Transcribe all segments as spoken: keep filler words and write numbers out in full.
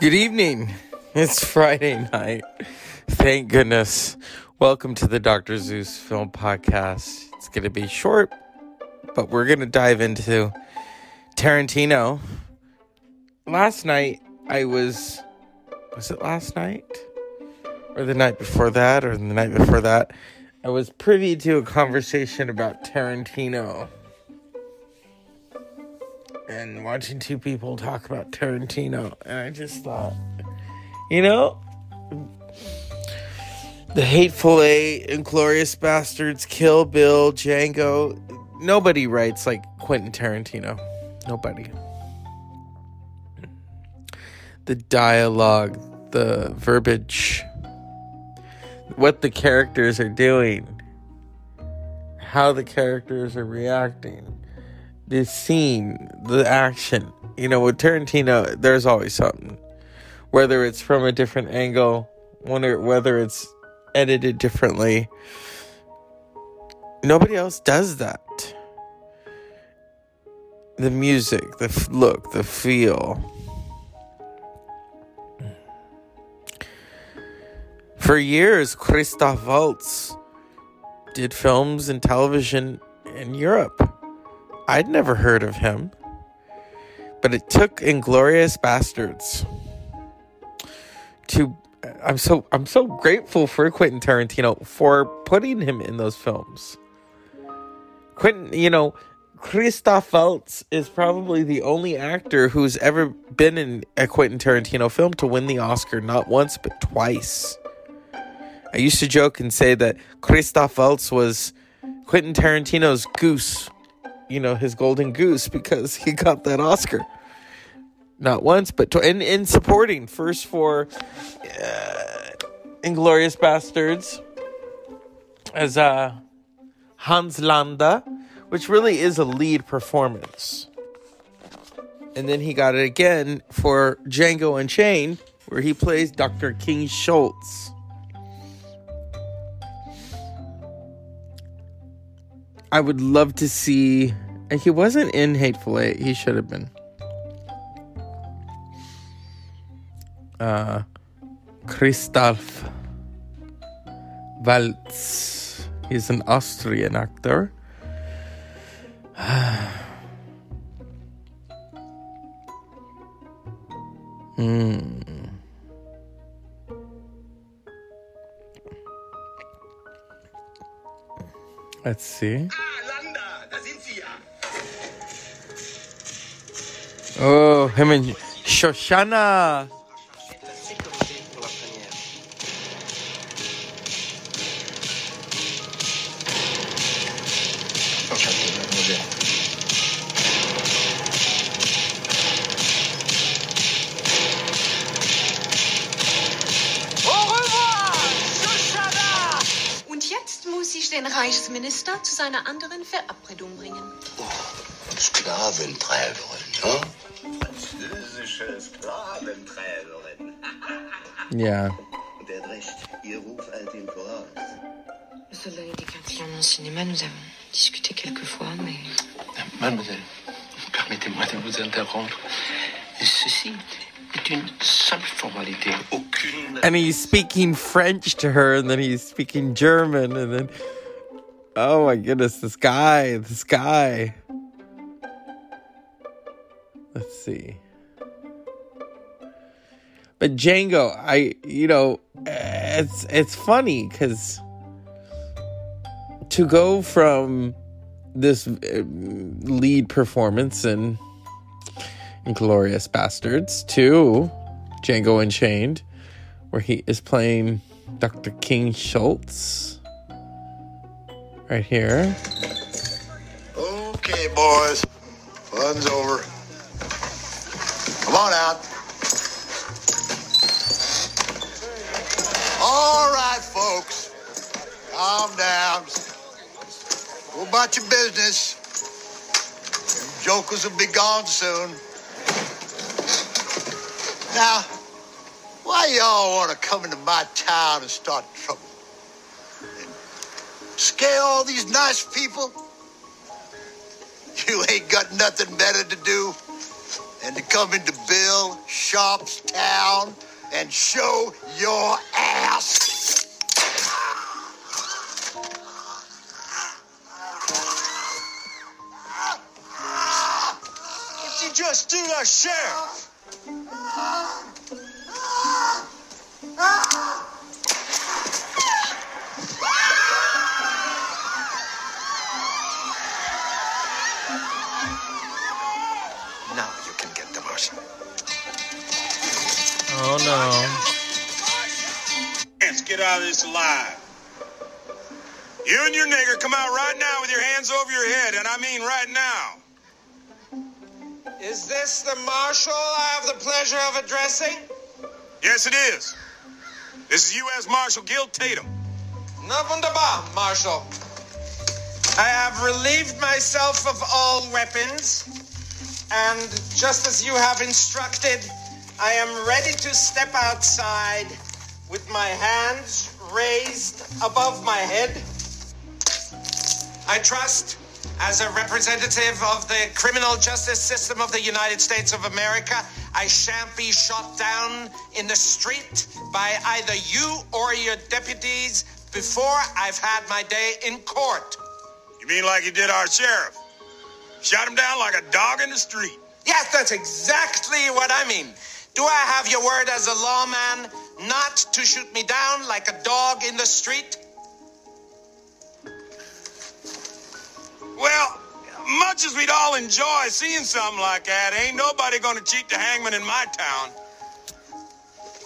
Good evening. It's Friday night. Thank goodness. Welcome to the Doctor Zeus Film Podcast. It's going to be short, but we're going to dive into Tarantino. Last night, I was... Was it last night? Or the night before that? Or the night before that? I was privy to a conversation about Tarantino. And watching two people talk about Tarantino. And I just thought, you know, The Hateful Eight, Inglourious Basterds, Kill Bill, Django. Nobody writes like Quentin Tarantino. Nobody. The dialogue, the verbiage, what the characters are doing, how the characters are reacting. The scene, the action. You know, with Tarantino, there's always something. Whether it's from a different angle, whether it's edited differently. Nobody else does that. The music, the f- look, the feel. For years, Christoph Waltz did films and television in Europe. I'd never heard of him, but it took Inglourious Basterds to, I'm so, I'm so grateful for Quentin Tarantino for putting him in those films. Quentin, you know, Christoph Waltz is probably the only actor who's ever been in a Quentin Tarantino film to win the Oscar, not once, but twice. I used to joke and say that Christoph Waltz was Quentin Tarantino's goose. You know, his golden goose, because he got that Oscar not once but tw- in in supporting, first for uh, Inglourious Basterds as uh, Hans Landa, which really is a lead performance, and then he got it again for Django Unchained, where he plays Doctor King Schultz. I would love to see... And he wasn't in Hateful Eight. He should have been. Uh, Christoph Waltz. He's an Austrian actor. Hmm... Let's see. Oh, him and Shoshana. Reichsminister zu seiner anderen Verabredung bringen. Oh, Sklaventreiberin, ja? Französische Sklaventreiberin. Ja. Und er hat recht, ihr Ruf eilt ihm voraus. Solange die Kanzlerin au cinéma, nous avons discuté quelquefois, mais... Mademoiselle, permettez-moi de vous interrompre. Ceci est une simple formalité. Aucune... And he's speaking French to her, and then he's speaking German, and then... Oh my goodness, this guy, this guy. Let's see. But Django, I, you know, it's it's funny because to go from this lead performance in Inglourious Basterds to Django Unchained, where he is playing Doctor King Schultz. Right here. Okay, boys. Fun's over. Come on out. All right, folks. Calm down. Go about your business. Them jokers will be gone soon. Now, why y'all want to come into my town and start trouble? Scare all these nice people? You ain't got nothing better to do. and to come into Bill Sharp's town and show your ass. If you just do our share. Oh no. Let's get out of this alive. You and your nigger come out right now with your hands over your head, and I mean right now. Is this the marshal I have the pleasure of addressing? Yes, it is. This is U S Marshal Gil Tatum. Na wunderbar, Marshal. I have relieved myself of all weapons, and just as you have instructed, I am ready to step outside with my hands raised above my head. I trust, as a representative of the criminal justice system of the United States of America, I shan't be shot down in the street by either you or your deputies before I've had my day in court. You mean like you did our sheriff? Shot him down like a dog in the street. Yes, that's exactly what I mean. Do I have your word as a lawman not to shoot me down like a dog in the street? Well, much as we'd all enjoy seeing something like that, ain't nobody gonna cheat the hangman in my town.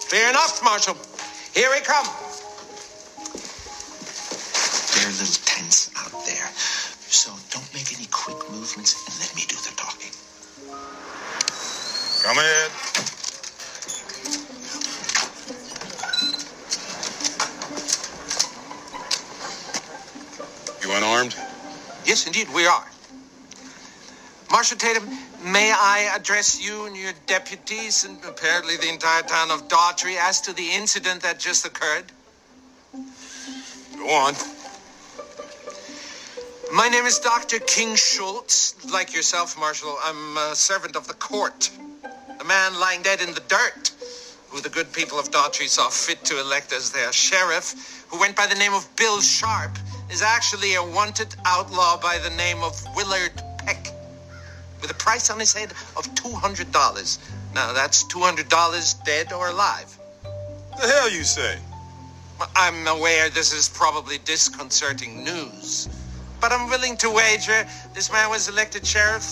Fair enough, Marshal. Here we come. They're a little tense out there, so don't make any quick movements and let me do the talking. Come in. You unarmed? Yes, indeed, we are. Marshal Tatum, may I address you and your deputies and apparently the entire town of Daughtry as to the incident that just occurred? Go on. My name is Doctor King Schultz. Like yourself, Marshal, I'm a servant of the court. The man lying dead in the dirt, who the good people of Daughtry saw fit to elect as their sheriff, who went by the name of Bill Sharp, is actually a wanted outlaw by the name of Willard Peck, with a price on his head of two hundred dollars. Now, that's two hundred dollars dead or alive. The hell you say? I'm aware this is probably disconcerting news, but I'm willing to wager this man was elected sheriff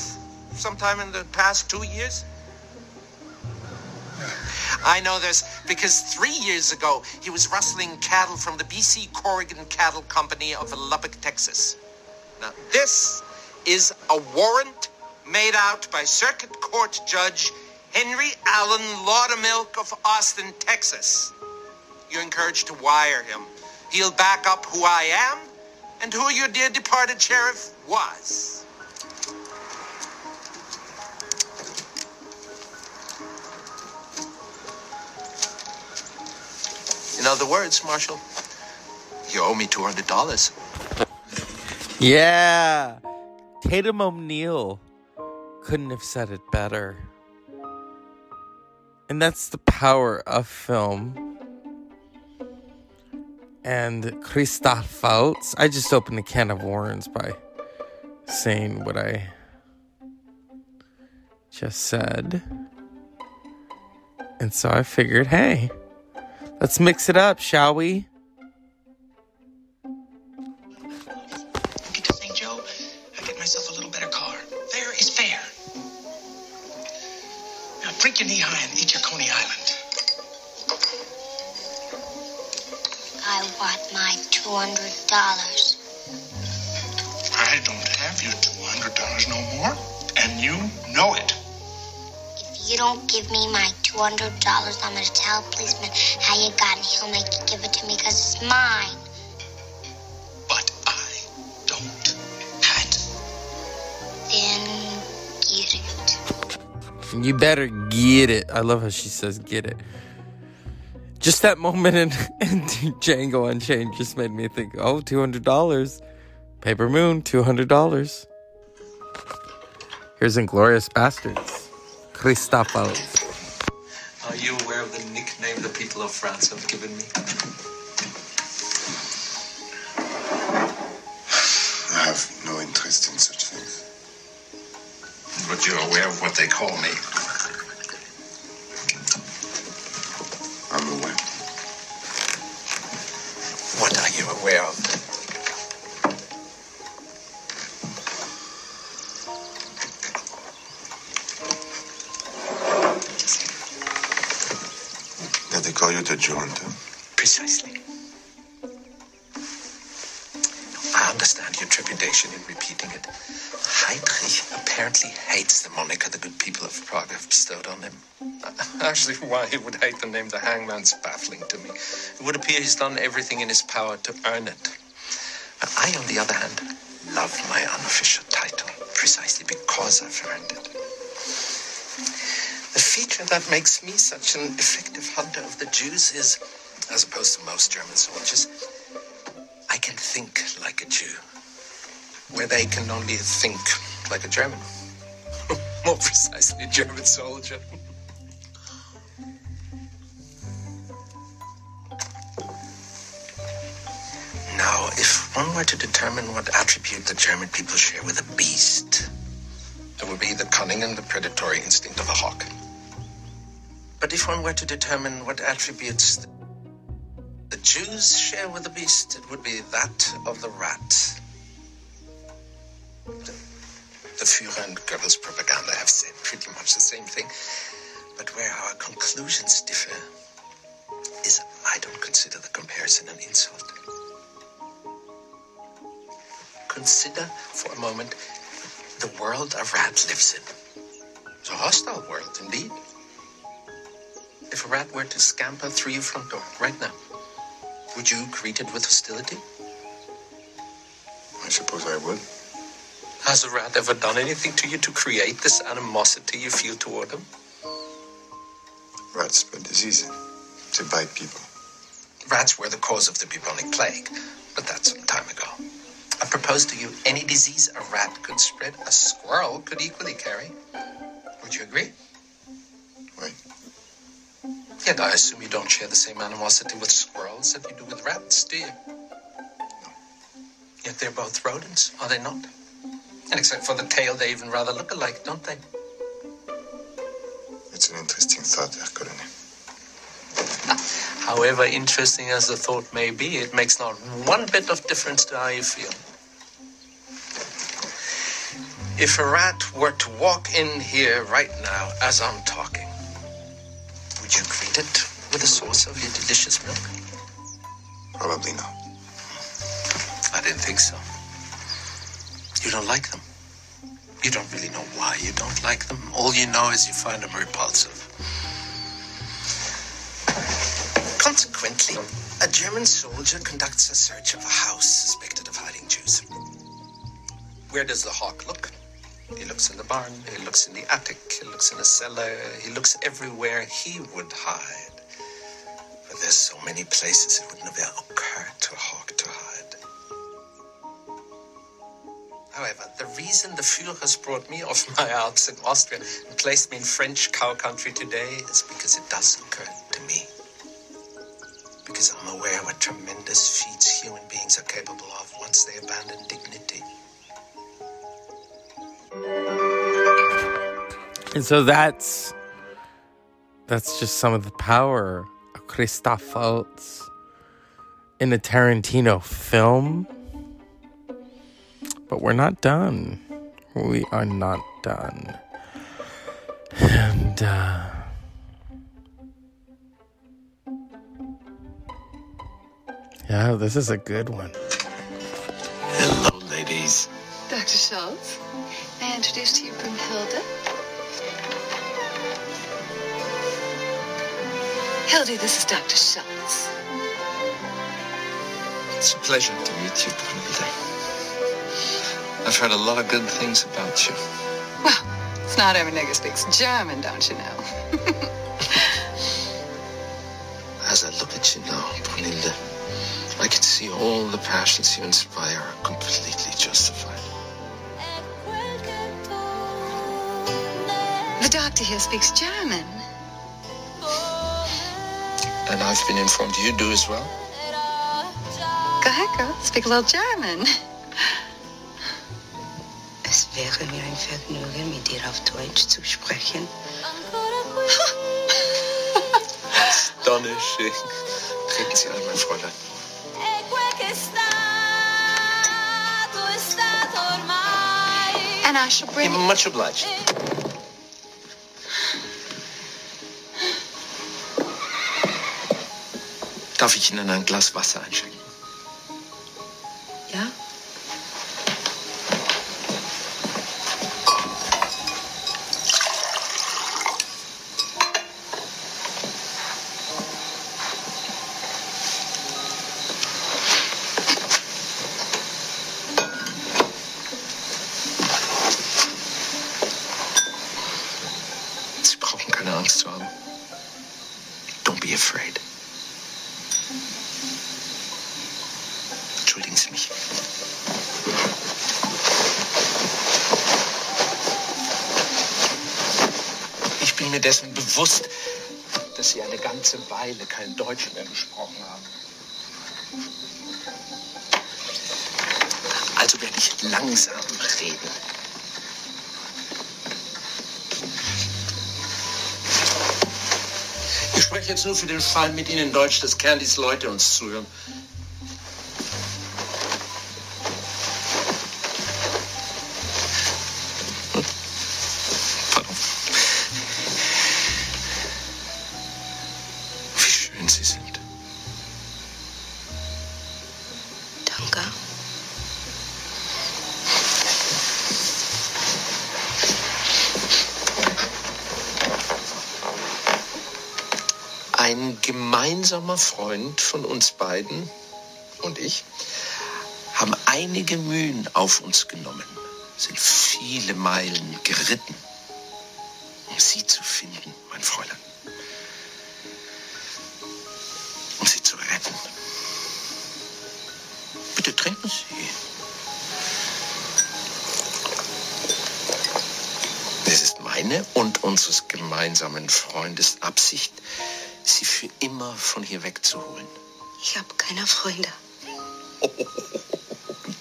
sometime in the past two years. I know this because three years ago, he was rustling cattle from the B C Corrigan Cattle Company of Lubbock, Texas. Now, this is a warrant made out by Circuit Court Judge Henry Allen Laudermilk of Austin, Texas. You're encouraged to wire him. He'll back up who I am and who your dear departed sheriff was. In other words, Marshal, you owe me two hundred dollars. Yeah. Tatum O'Neill couldn't have said it better. And that's the power of film. And Christoph Waltz. I just opened a can of worms by saying what I just said. And so I figured, hey, let's mix it up, shall we? Get to Saint Joe. I get myself a little better car. Fair is fair. Now drink your knee high and eat your Coney Island. I want my two hundred dollars. I don't have your two hundred dollars no more, and you know it. If you don't give me my two hundred dollars, I'm going to tell a policeman how you got it. He'll make you give it to me because it's mine. But I don't have it. Then get it. You better get it. I love how she says get it. Just that moment in, in Django Unchained just made me think, oh, two hundred dollars. Paper Moon, two hundred dollars. Here's Inglourious Basterds. Christoph Waltz. Are you aware of the nickname the people of France have given me? I have no interest in such things. But you're aware of what they call me? I'm aware. What are you aware of? That they call you the Junta. Precisely. I understand your trepidation in repeating it. Heydrich apparently hates the moniker the good people of Prague have bestowed on him. Actually, why he would hate the name the hangman's baffling to me. It would appear he's done everything in his power to earn it. But I, on the other hand, love my unofficial title, precisely because I've earned it. The feature that makes me such an effective hunter of the Jews is, as opposed to most German soldiers, I can think like a Jew, where they can only think like a German. More precisely, a German soldier. Now, if one were to determine what attribute the German people share with a beast, it would be the cunning and the predatory instinct of a hawk. But if one were to determine what attributes the Jews share with a beast, it would be that of the rat. The, the Führer and Goebbels propaganda have said pretty much the same thing, but where our conclusions differ is I don't consider the comparison an insult. Consider for a moment the world a rat lives in. It's a hostile world, indeed. If a rat were to scamper through your front door right now, would you greet it with hostility? I suppose I would. Has a rat ever done anything to you to create this animosity you feel toward them? Rats spread disease. They bite people. Rats were the cause of the bubonic plague, but that's some time ago. I propose to you any disease a rat could spread, a squirrel could equally carry. Would you agree? Right. Yet I assume you don't share the same animosity with squirrels that you do with rats, do you? No. Yet they're both rodents, are they not? And except for the tail, they even rather look alike, don't they? It's an interesting thought, Ercole. However interesting as the thought may be, it makes not one bit of difference to how you feel. If a rat were to walk in here right now, as I'm talking, would you greet it with a sauce of your delicious milk? Probably not. I didn't think so. You don't like them. You don't really know why you don't like them. All you know is you find them repulsive. Consequently, a German soldier conducts a search of a house suspected of hiding Jews. Where does the hawk look? He looks in the barn, he looks in the attic, he looks in the cellar, he looks everywhere he would hide. But there's so many places it wouldn't have occurred to a hawk to hide. However, the reason the Führers brought me off my Alps in Austria and placed me in French cow country today is because it does occur to me. Because I'm aware what tremendous feats human beings are capable of once they abandon dignity. And so that's that's just some of the power of Christoph Waltz in a Tarantino film. But we're not done. We are not done. And uh yeah, this is a good one. Hello, ladies. Doctor Schultz, may I introduce to you Brunhilda? Hilde, this is Doctor Schultz. It's a pleasure to meet you, Brunhilda. I've heard a lot of good things about you. Well, it's not every nigger speaks German, don't you know? As I look at you now, Brunhilda, I can see all the passions you inspire are completely justified. The doctor here speaks German. And I've been informed you do as well. Go ahead, girl. Speak a little German. Es wäre mir ein Vergnügen, mit dir auf Deutsch zu sprechen. Astonishing. Trinken Sie an, mein Fräulein. And I shall bring... You're much obliged. Darf ich Ihnen ein Glas Wasser einschenken? Ja. Sie brauchen keine Angst zu haben. Don't be afraid. Entschuldigen Sie mich. Ich bin mir dessen bewusst, dass Sie eine ganze Weile kein Deutsch mehr gesprochen haben. Also werde ich langsam reden. Ich spreche jetzt nur für den Fall mit Ihnen Deutsch, dass Candys Leute uns zuhören. Ein gemeinsamer Freund von uns beiden und ich haben einige Mühen auf uns genommen, sind viele Meilen geritten, um Sie zu finden, mein Fräulein, um Sie zu retten. Bitte trinken Sie. Es ist meine und unseres gemeinsamen Freundes Absicht, Sie für immer von hier wegzuholen. Ich habe keine Freunde. Oh,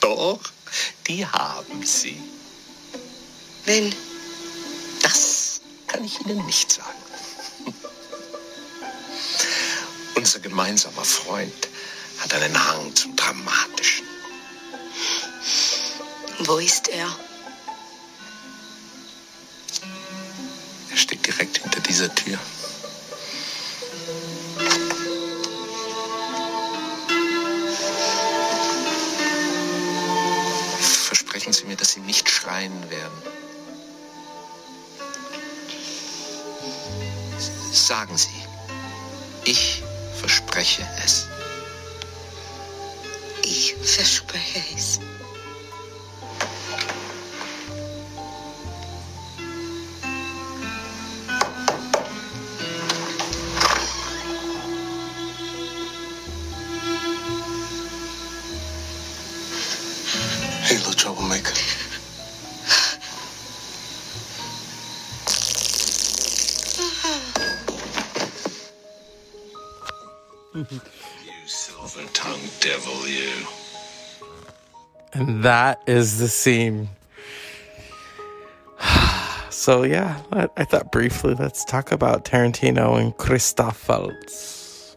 doch, die haben Sie. Wen? Das kann ich Ihnen nicht sagen. Unser gemeinsamer Freund hat einen Hang zum Dramatischen. Wo ist er? Er steht direkt hinter dieser Tür. Versprechen Sie mir, dass Sie nicht schreien werden. Sagen Sie, ich verspreche es. Ich verspreche es. And that is the scene. So yeah, I, I thought briefly, let's talk about Tarantino and Christoph Waltz.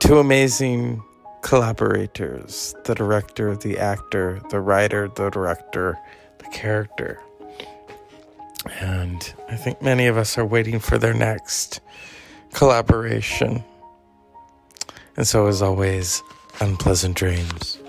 Two amazing collaborators. The director, the actor, the writer, the director, the character. And I think many of us are waiting for their next collaboration. And so as always, unpleasant dreams.